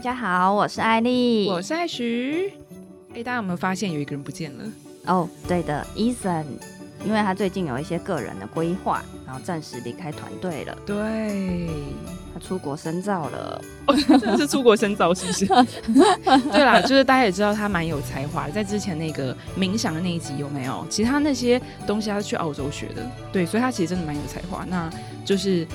家好，我是艾莉，我是艾徐。大家有没有发现有一个人不见了？对的， Ethan， 因为他最近有一些个人的规划，然后暂时离开团队了。对，他出国深造了。真的是出国深造是不是？对啦，就是大家也知道他蛮有才华的，在之前那个冥想的那一集有没有？其实他那些东西他是去澳洲学的，对，所以他其实真的蛮有才华。那就是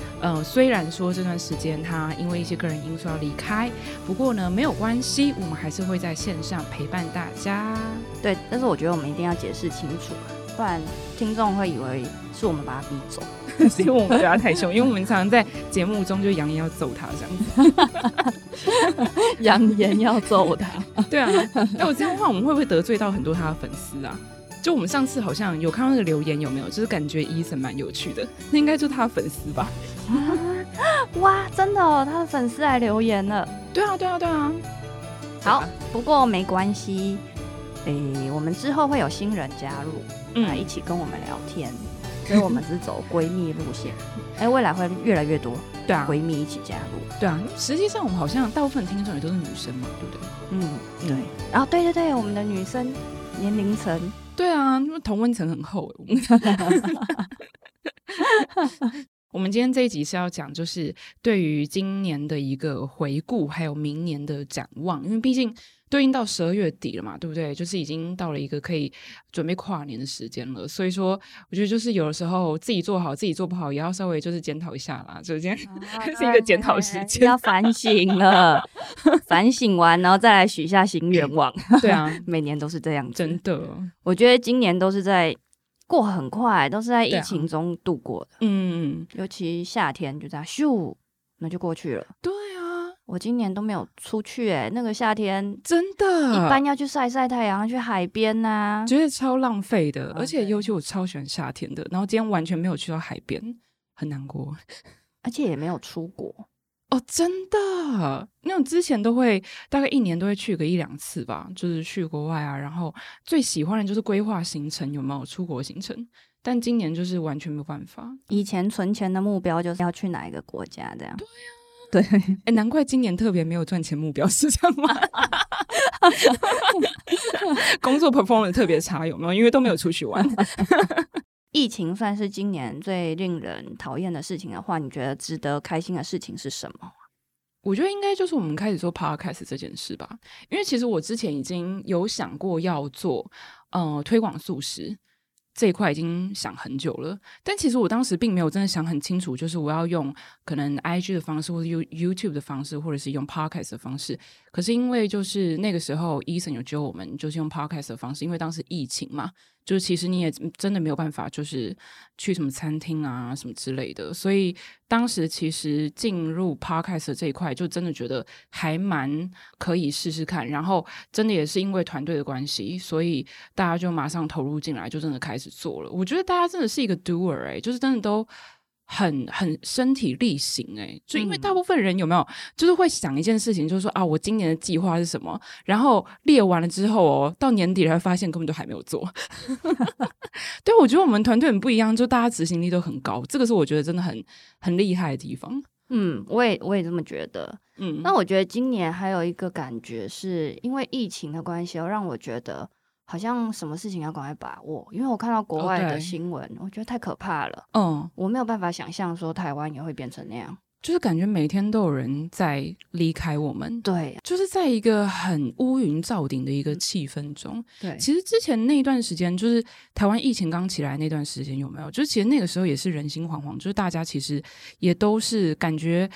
虽然说这段时间他因为一些个人因素要离开，不过呢没有关系，我们还是会在线上陪伴大家。对，但是我觉得我们一定要解释清楚，不然听众会以为是我们把他逼走。是因为我们对他太凶，因为我们常常在节目中就扬言要揍他这样子。扬言要揍他？对啊，那我这样的话我们会不会得罪到很多他的粉丝啊？就我们上次好像有看到那个留言有没有，就是感觉伊森蛮有趣的，那应该就是他的粉丝吧。哇，真的哦，他的粉丝来留言了。对啊对啊对啊。好，不过没关系，我们之后会有新人加入，一起跟我们聊天。所以我们是走闺蜜路线，未来会越来越多闺蜜一起加入。对啊，实际上我们好像大部分听众也都是女生嘛，对不对？嗯，对。然后对对对，我们的女生年龄层，对啊，因为同温层很厚。我们今天这一集是要讲就是对于今年的一个回顾，还有明年的展望，因为毕竟对应到12月底了嘛，对不对？就是已经到了一个可以准备跨年的时间了，所以说我觉得就是有的时候自己做好自己做不好也要稍微就是检讨一下啦，就今天是一个检讨时间，要反省了。反省完然后再来许下新愿望。对啊，每年都是这样子，真的。我觉得今年都是在过很快，都是在疫情中度过的。嗯，尤其夏天就这样咻那就过去了。对啊，我今年都没有出去那个夏天真的一般要去晒晒太阳，去海边啊，觉得超浪费的。而且尤其我超喜欢夏天的，然后今天完全没有去到海边，很难过。而且也没有出国真的。那我之前都会大概一年都会去个1-2次吧，就是去国外啊，然后最喜欢的就是规划行程，有没有出国行程。但今年就是完全没有办法。以前存钱的目标就是要去哪一个国家这样。对啊对，难怪今年特别没有赚钱目标，是这样吗？工作 performance 特别差，有没有？因为都没有出去玩。疫情算是今年最令人讨厌的事情的话，你觉得值得开心的事情是什么？我觉得应该就是我们开始做 podcast 这件事吧，因为其实我之前已经有想过要做推广素食这一块，已经想很久了，但其实我当时并没有真的想很清楚，就是我要用可能 IG 的方式，或者 YouTube 的方式，或者是用 Podcast 的方式。可是因为就是那个时候 Ethan 有教我们就是用 Podcast 的方式，因为当时疫情嘛，就是其实你也真的没有办法就是去什么餐厅啊什么之类的，所以当时其实进入 Podcast 这一块就真的觉得还蛮可以试试看，然后真的也是因为团队的关系，所以大家就马上投入进来，就真的开始做了。我觉得大家真的是一个 doer，就是真的都很身体力行。就因为大部分人有没有就是会想一件事情，就是说啊我今年的计划是什么，然后列完了之后到年底才发现根本就还没有做。对，我觉得我们团队很不一样，就大家执行力都很高，这个是我觉得真的很厉害的地方。我也这么觉得。那我觉得今年还有一个感觉是因为疫情的关系让我觉得好像什么事情要赶快把握，因为我看到国外的新闻我觉得太可怕了。我没有办法想象说台湾也会变成那样，就是感觉每天都有人在离开我们。对，就是在一个很乌云罩顶的一个气氛中。对，其实之前那一段时间就是台湾疫情刚起来那段时间有没有，就是其实那个时候也是人心惶惶，就是大家其实也都是感觉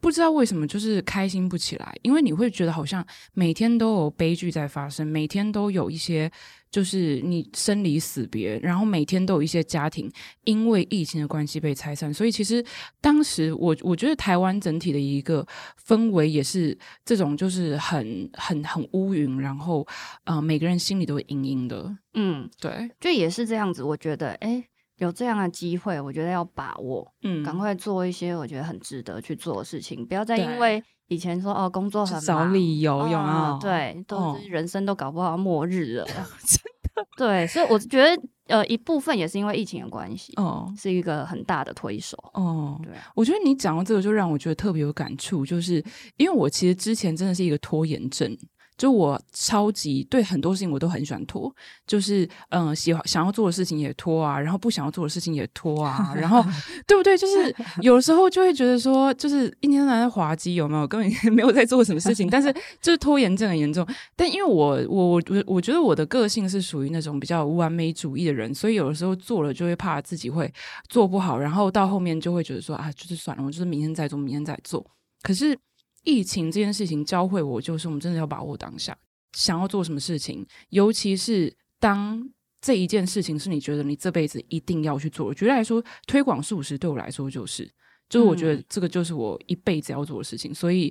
不知道为什么就是开心不起来，因为你会觉得好像每天都有悲剧在发生，每天都有一些就是你生离死别，然后每天都有一些家庭因为疫情的关系被拆散，所以其实当时我觉得台湾整体的一个氛围也是这种，就是很乌云，然后每个人心里都会阴阴的。对，就也是这样子。我觉得有这样的机会我觉得要把握，赶快做一些我觉得很值得去做的事情，不要再因为以前说工作很忙找理由有没有？对，都人生都搞不好末日了。真对，所以我觉得一部分也是因为疫情的关系，是一个很大的推手。对，我觉得你讲到这个就让我觉得特别有感触，就是因为我其实之前真的是一个拖延症，就我超级对很多事情我都很喜欢拖，就是想要做的事情也拖啊，然后不想要做的事情也拖啊，然后对不对，就是有时候就会觉得说就是一天到晚在滑机，有没有根本没有在做什么事情，但是就是拖延症很严重。但因为我觉得我的个性是属于那种比较完美主义的人，所以有的时候做了就会怕自己会做不好，然后到后面就会觉得说啊，就是算了，我就是明天再做明天再做。可是疫情这件事情教会我，就是我们真的要把握当下，想要做什么事情，尤其是当这一件事情是你觉得你这辈子一定要去做。我觉得来说，推广素食对我来说就是我觉得这个就是我一辈子要做的事情，所以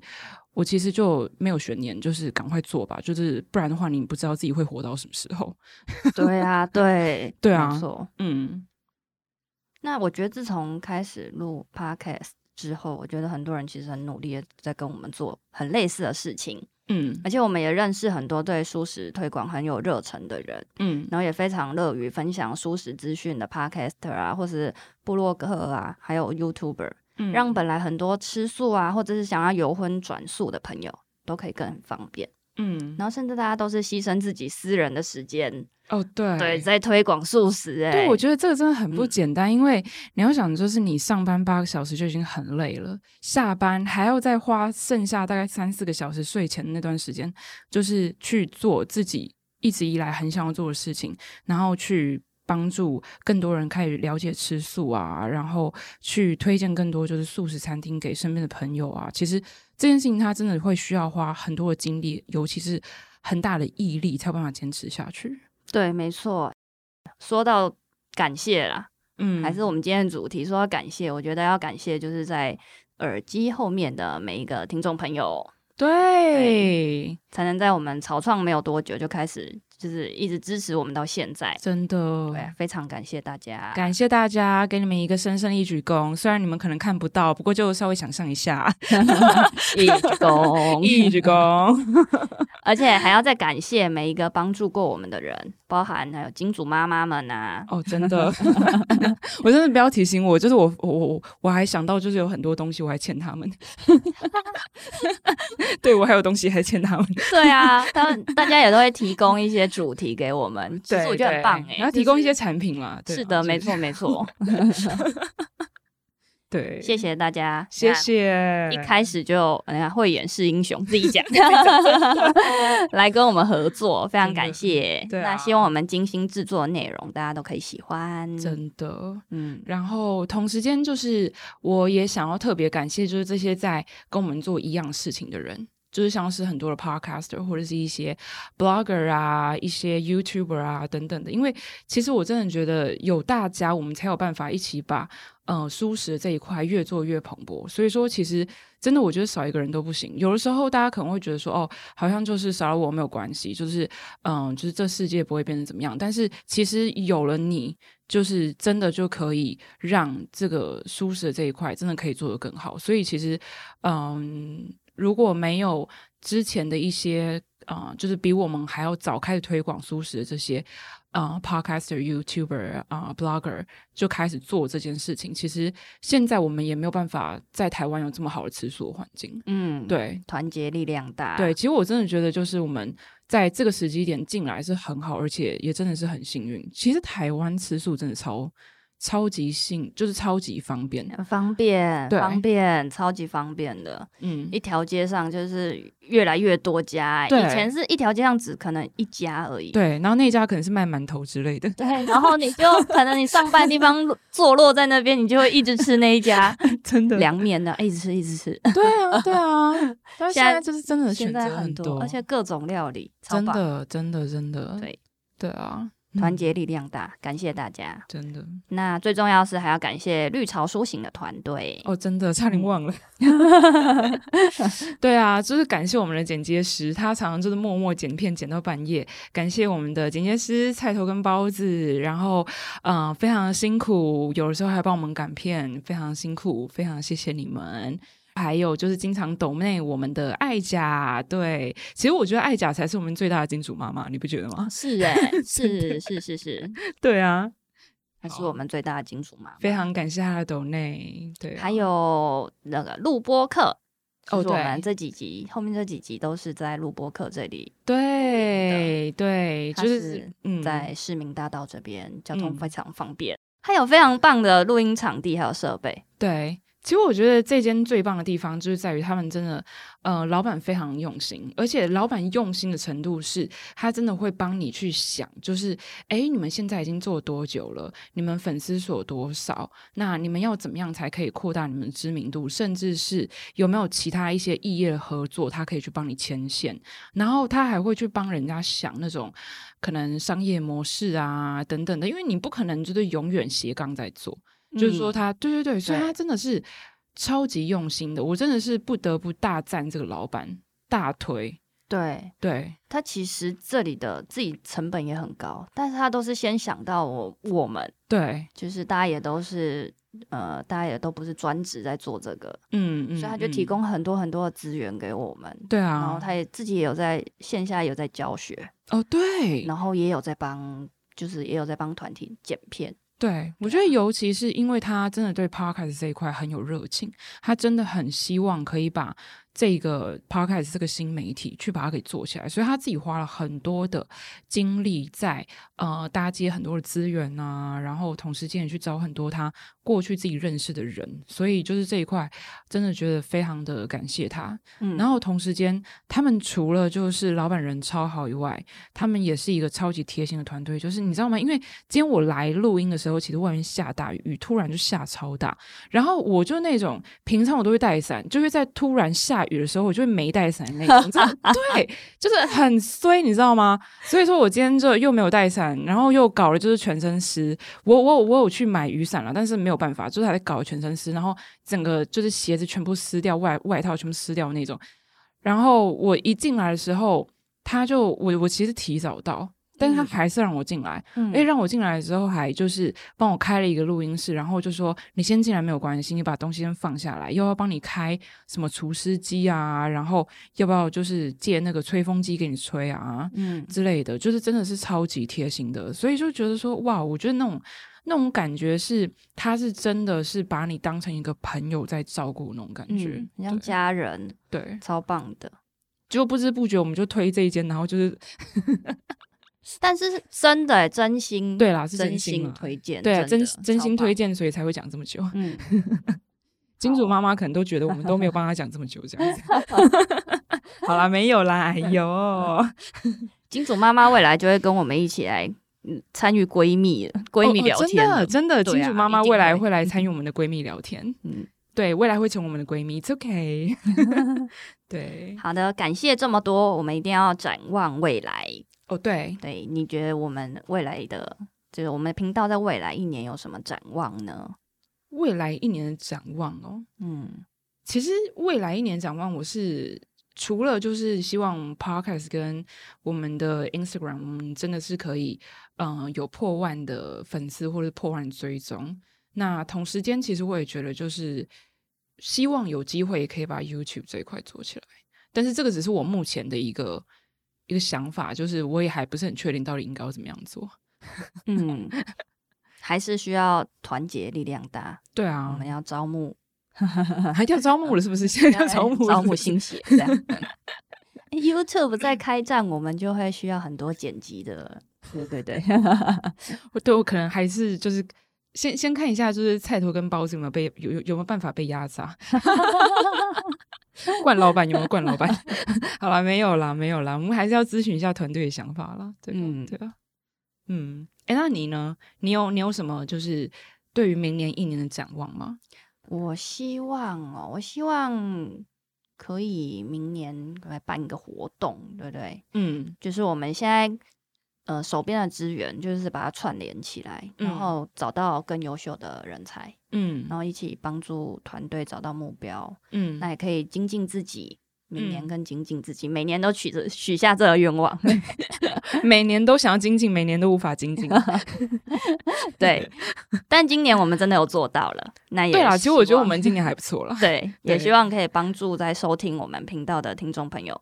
我其实就没有悬念，就是赶快做吧，就是不然的话你不知道自己会活到什么时候。对啊，对对啊，没错。那我觉得自从开始录 Podcast之后，我觉得很多人其实很努力的在跟我们做很类似的事情，而且我们也认识很多对蔬食推广很有热忱的人，然后也非常乐于分享蔬食资讯的 podcaster 啊，或是部落客啊，还有 YouTuber，让本来很多吃素啊，或者是想要由荤转素的朋友都可以更方便，然后甚至大家都是牺牲自己私人的时间。对对，在推广素食。对，我觉得这个真的很不简单，因为你要想，就是你上班8个小时就已经很累了，下班还要再花剩下大概3-4个小时睡前的那段时间，就是去做自己一直以来很想要做的事情，然后去帮助更多人开始了解吃素啊，然后去推荐更多就是素食餐厅给身边的朋友啊。其实这件事情它真的会需要花很多的精力，尤其是很大的毅力才有办法坚持下去。对，没错。说到感谢啦，还是我们今天的主题，说到感谢，我觉得要感谢就是在耳机后面的每一个听众朋友。对，才能在我们草创没有多久就开始，就是一直支持我们到现在，真的，对，非常感谢大家，感谢大家，给你们一个深深一鞠躬。虽然你们可能看不到，不过就稍微想象一下，一鞠躬，一鞠躬。而且还要再感谢每一个帮助过我们的人，包含还有金主妈妈们啊。真的，我真的不要提醒我，就是我还想到就是有很多东西我还欠他们。对，我还有东西还欠他们。对啊，大家也都会提供一些主题给我们，其实我觉得很棒然后提供一些产品啦，对，是的，没错没错。对，谢谢大家，谢谢。一开始就慧眼识英雄，自己讲，来跟我们合作，非常感谢。对啊，那希望我们精心制作的内容大家都可以喜欢，真的。然后同时间就是我也想要特别感谢，就是这些在跟我们做一样事情的人。就是像是很多的 podcaster 或者是一些 blogger 啊，一些 YouTuber 啊等等的，因为其实我真的觉得有大家我们才有办法一起把蔬食这一块越做越蓬勃。所以说其实真的我觉得少一个人都不行，有的时候大家可能会觉得说好像就是少了我没有关系，就是就是这世界不会变成怎么样，但是其实有了你，就是真的就可以让这个蔬食这一块真的可以做得更好。所以其实如果没有之前的一些就是比我们还要早开始推广蔬食的这些podcaster、YouTuber、blogger 就开始做这件事情，其实现在我们也没有办法在台湾有这么好的吃素的环境。对，团结力量大。对，其实我真的觉得就是我们在这个时机点进来是很好，而且也真的是很幸运。其实台湾吃素真的超级就是超级方便，超级方便的。一条街上就是越来越多家，以前是一条街上只可能一家而已。对，然后那家可能是卖馒头之类的。对，然后你就可能你上班的地方坐落在那边，你就会一直吃那一家。真的，凉面的一直吃。对啊，对啊。但现在就是真的选择很多，而且各种料理，真的，真的。对，对啊。团结力量大，感谢大家，真的。那最重要是还要感谢绿潮苏醒的团队。真的差点忘了。对啊，就是感谢我们的剪接师，他常常就是默默剪片剪到半夜。感谢我们的剪接师菜头跟包子，然后非常辛苦，有的时候还帮我们赶片，非常辛苦，非常谢谢你们。还有就是经常donate我们的艾甲，对，其实我觉得艾甲才是我们最大的金主妈妈，你不觉得吗？是哎、欸，是是是是，对啊，她是我们最大的金主妈妈，非常感谢她的donate。对、啊，还有那个录播课。哦，对，我们这几集后面这几集都是在录播客这里，对对，就是在市民大道这边、交通非常方便，还有非常棒的录音场地还有设备。对，其实我觉得这间最棒的地方就是在于他们真的老板非常用心，而且老板用心的程度是他真的会帮你去想，就是你们现在已经做多久了，你们粉丝数有多少，那你们要怎么样才可以扩大你们的知名度，甚至是有没有其他一些异业的合作他可以去帮你牵线，然后他还会去帮人家想那种可能商业模式啊等等的，因为你不可能就是永远斜杠在做，就是说他对对对，所以他真的是超级用心的，我真的是不得不大赞这个老板，大推。对对，他其实这里的自己成本也很高，但是他都是先想到我们，对，就是大家也都是大家也都不是专职在做这个，所以他就提供很多很多的资源给我们。对啊，然后他也自己也有在线下有在教学，哦对，然后也有在帮，就是也有在帮团体剪片。对，我觉得尤其是因为他真的对 podcast 这一块很有热情，他真的很希望可以把这个 podcast 这个新媒体去把它给做起来，所以他自己花了很多的精力在搭接很多的资源啊，然后同时间也去找很多他过去自己认识的人，所以就是这一块真的觉得非常的感谢他。然后同时间他们除了就是老板人超好以外，他们也是一个超级贴心的团队，就是你知道吗，因为今天我来录音的时候其实外面下大雨，突然就下超大，然后我就那种平常我都会带伞，就会在突然下雨的时候我就会没带伞那种对，就是很衰你知道吗，所以说我今天就又没有带伞，然后又搞了就是全身湿，我有去买雨伞了，但是没有办法，就是还在搞全身湿，然后整个就是鞋子全部湿掉，外套全部湿掉那种。然后我一进来的时候他就我其实提早到，但是他还是让我进来，让我进来的时候还就是帮我开了一个录音室，然后就说你先进来没有关系，你把东西先放下来，又要帮你开什么除湿机啊，然后要不要就是借那个吹风机给你吹啊之类的，就是真的是超级贴心的，所以就觉得说哇，我觉得那种感觉是他是真的是把你当成一个朋友在照顾那种感觉，很像家人，对，超棒的。就不知不觉我们就推这一间，然后就是但是真的真心，对啦，是真心推荐，对，真心推荐，所以才会讲这么久。金主妈妈可能都觉得我们都没有帮她讲这么久这样子好啦，没有啦，哎呦金主妈妈未来就会跟我们一起来参与闺蜜聊天了，真的真的，金主妈妈未来会来参与我们的闺蜜聊天，对，未来会成我们的闺蜜 ，It's OK 对，好的，感谢这么多，我们一定要展望未来。哦，对对，你觉得我们未来的，就是我们频道在未来一年有什么展望呢？未来一年的展望哦，其实未来一年展望，我是除了就是希望 podcast 跟我们的 Instagram， 我们真的是可以，有破万的粉丝或者破万追踪。那同时间，其实我也觉得就是希望有机会可以把 YouTube 这一块做起来，但是这个只是我目前的一个想法，就是我也还不是很确定到底应该要怎么样做。还是需要团结力量大。对啊，我们要招募，还要招募了是不是？现在要招募新血这样YouTube 在开战，我们就会需要很多剪辑的。对对对，我可能还是就是。先看一下，就是菜头跟包子有没有办法被压榨？冠老板有没有冠老板？好啦，没有啦，没有啦，我们还是要咨询一下团队的想法啦。对吧？对吧？那你呢？你有什么就是对于明年一年的展望吗？我希望可以明年来办一个活动，对不对？就是我们现在。手边的资源就是把它串联起来，然后找到更优秀的人才，然后一起帮助团队找到目标，那也可以精进自己，每年更精进自己，每年都许下这个愿望每年都想要精进，每年都无法精进对，但今年我们真的有做到了，那也对啦，其实我觉得我们今年还不错了对，也希望可以帮助在收听我们频道的听众朋友，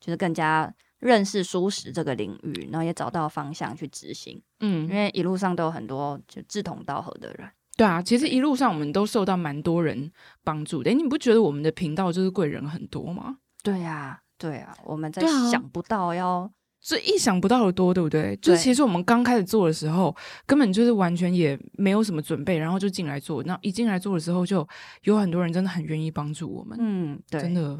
就是更加认识蔬食这个领域，然后也找到方向去执行。嗯，因为一路上都有很多就志同道合的人。对啊，其实一路上我们都受到蛮多人帮助的。你不觉得我们的频道就是贵人很多吗？对啊对啊，我们在想不到要所以意想不到的多，对不对？就是其实我们刚开始做的时候根本就是完全也没有什么准备，然后就进来做，那一进来做的时候就有很多人真的很愿意帮助我们。嗯，对，真的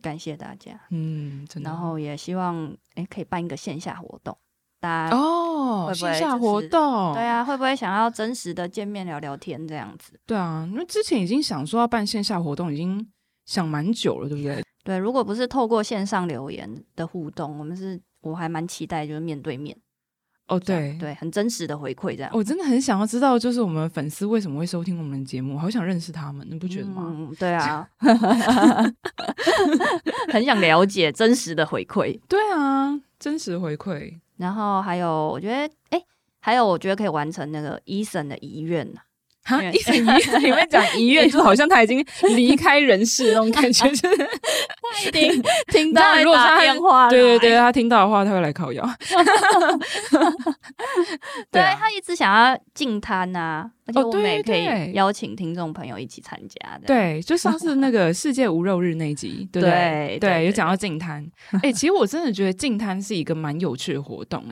感谢大家。嗯，真的。然后也希望可以办一个线下活动，大家哦、就是、线下活动，对啊，会不会想要真实的见面聊聊天这样子？对啊，因为之前已经想说要办线下活动已经想蛮久了，对不对？对，如果不是透过线上留言的互动，我还蛮期待就是面对面。哦，对对，很真实的回馈这样。我真的很想要知道，就是我们粉丝为什么会收听我们的节目，好想认识他们，你不觉得吗？嗯，对啊很想了解真实的回馈。对啊，真实回馈。然后还有我觉得我觉得可以完成那个伊森的遗愿啊。哈，医生里面讲遗愿，就好像他已经离开人世那种感觉，就是他一定听到如果他电话，对对对，他听到的话他会来靠腰对，他一直想要净摊啊，而且我们也可以邀请听众朋友一起参加的。对，就上次那个世界无肉日那一集对不对？ 对， 对，有讲到净摊其实我真的觉得净摊是一个蛮有趣的活动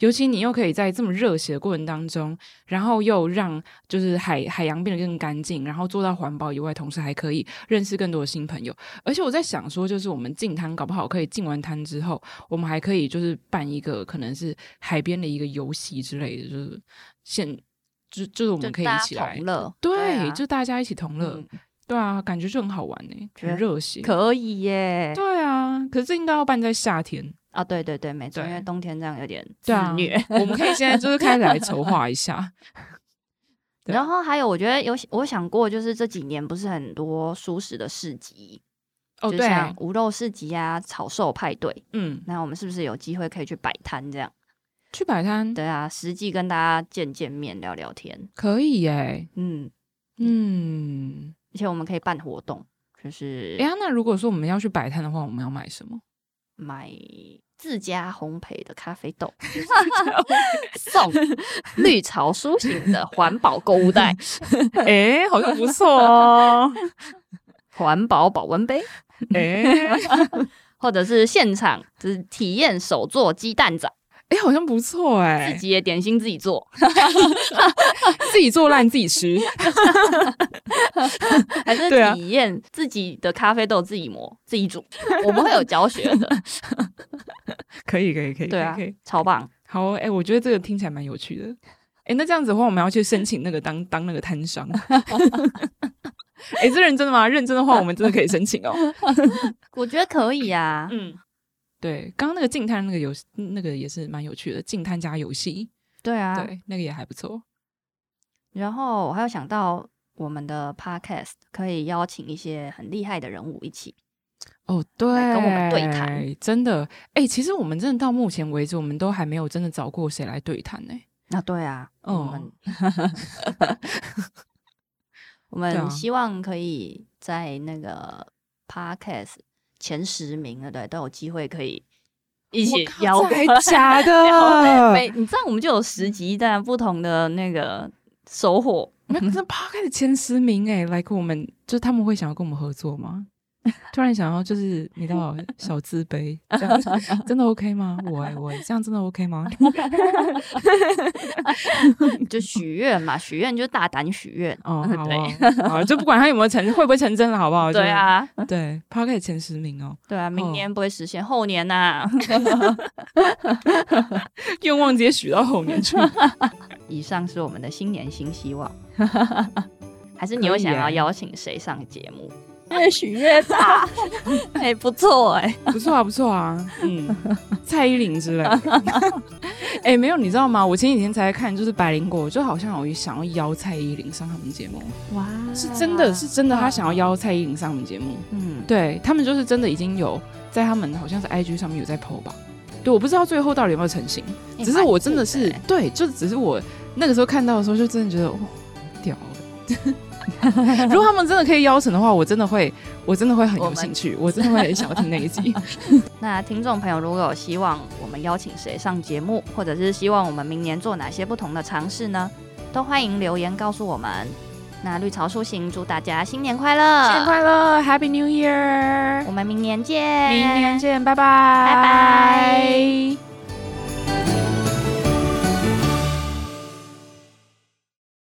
尤其你又可以在这么热血的过程当中，然后又让就是海洋变得更干净，然后做到环保以外，同时还可以认识更多的新朋友。而且我在想说，就是我们净摊搞不好可以净完摊之后，我们还可以就是办一个可能是海边的一个游戏之类的，就是就是我们可以一起来同乐。 对， 对、啊、就大家一起同乐、嗯、对啊，感觉就很好玩很热血，可以耶。对啊，可是应该要办在夏天啊。对对对，没错，因为冬天这样有点自虐、啊、我们可以现在就是开始来筹划一下然后还有我觉得我想过，就是这几年不是很多蔬食的市集就像无肉市集啊、草兽派对，嗯，那我们是不是有机会可以去摆摊这样？去摆摊，对啊，实际跟大家见面聊聊天，可以耶。嗯嗯，而且我们可以办活动，就是那如果说我们要去摆摊的话，我们要买什么？买自家烘焙的咖啡豆送绿潮苏醒的环保购物袋好像不错哦环保保温杯或者是现场就是体验手做鸡蛋仔好像不错自己也点心自己做自己做烂自己吃还是体验自己的咖啡豆自己磨自己煮我们会有教学的可以对啊，超棒。好我觉得这个听起来蛮有趣的那这样子的话我们要去申请那个当那个摊商这认真的吗？认真的话我们真的可以申请哦我觉得可以啊。嗯，对，刚刚那个净摊那个游戏，那个也是蛮有趣的，净摊加游戏。对啊，对，那个也还不错。然后我还有想到，我们的 podcast 可以邀请一些很厉害的人物一起。哦，对，跟我们对谈，真的。其实我们真的到目前为止，我们都还没有真的找过谁来对谈那对啊，我们希望可以在那个 podcast。前10名了，对，都有机会可以一起邀。真的假的？你知道我们就有10集的不同的那个收获。那podcast 前10名我们就是他们会想要跟我们合作吗？突然想要就是你知道小自卑这样子真的 OK 吗？我这样真的 OK 吗？就许愿嘛，许愿就大胆许愿好对好，就不管他有没有会不会成真了，好不好？对啊，对 Podcast 前10名对啊，明年不会实现后年啊愿望直接许到后年去以上是我们的新年新希望还是你有想要邀请谁上节目？越许越大。哎、欸，不错哎、欸，不错啊，不错啊，嗯，蔡依林之类的。哎、欸，没有，你知道吗？我前几天才看，就是百灵果，就好像有想要邀蔡依林上他们节目。哇，是真的，是真的，他想要邀蔡依林上他们节目。嗯，对他们就是真的已经有在他们好像是 IG 上面有在 po 吧。对，我不知道最后到底有没有成型，只是我真的是对，就只是我那个时候看到的时候，就真的觉得哇，屌了。如果他们真的可以邀请的话，我真的会很有兴趣，我真的会很想要听那一集。那听众朋友如果有希望我们邀请谁上节目，或者是希望我们明年做哪些不同的尝试呢，都欢迎留言告诉我们。那绿潮书行祝大家新年快乐，新年快乐 Happy New Year， 我们明年见，明年见，拜拜，拜拜。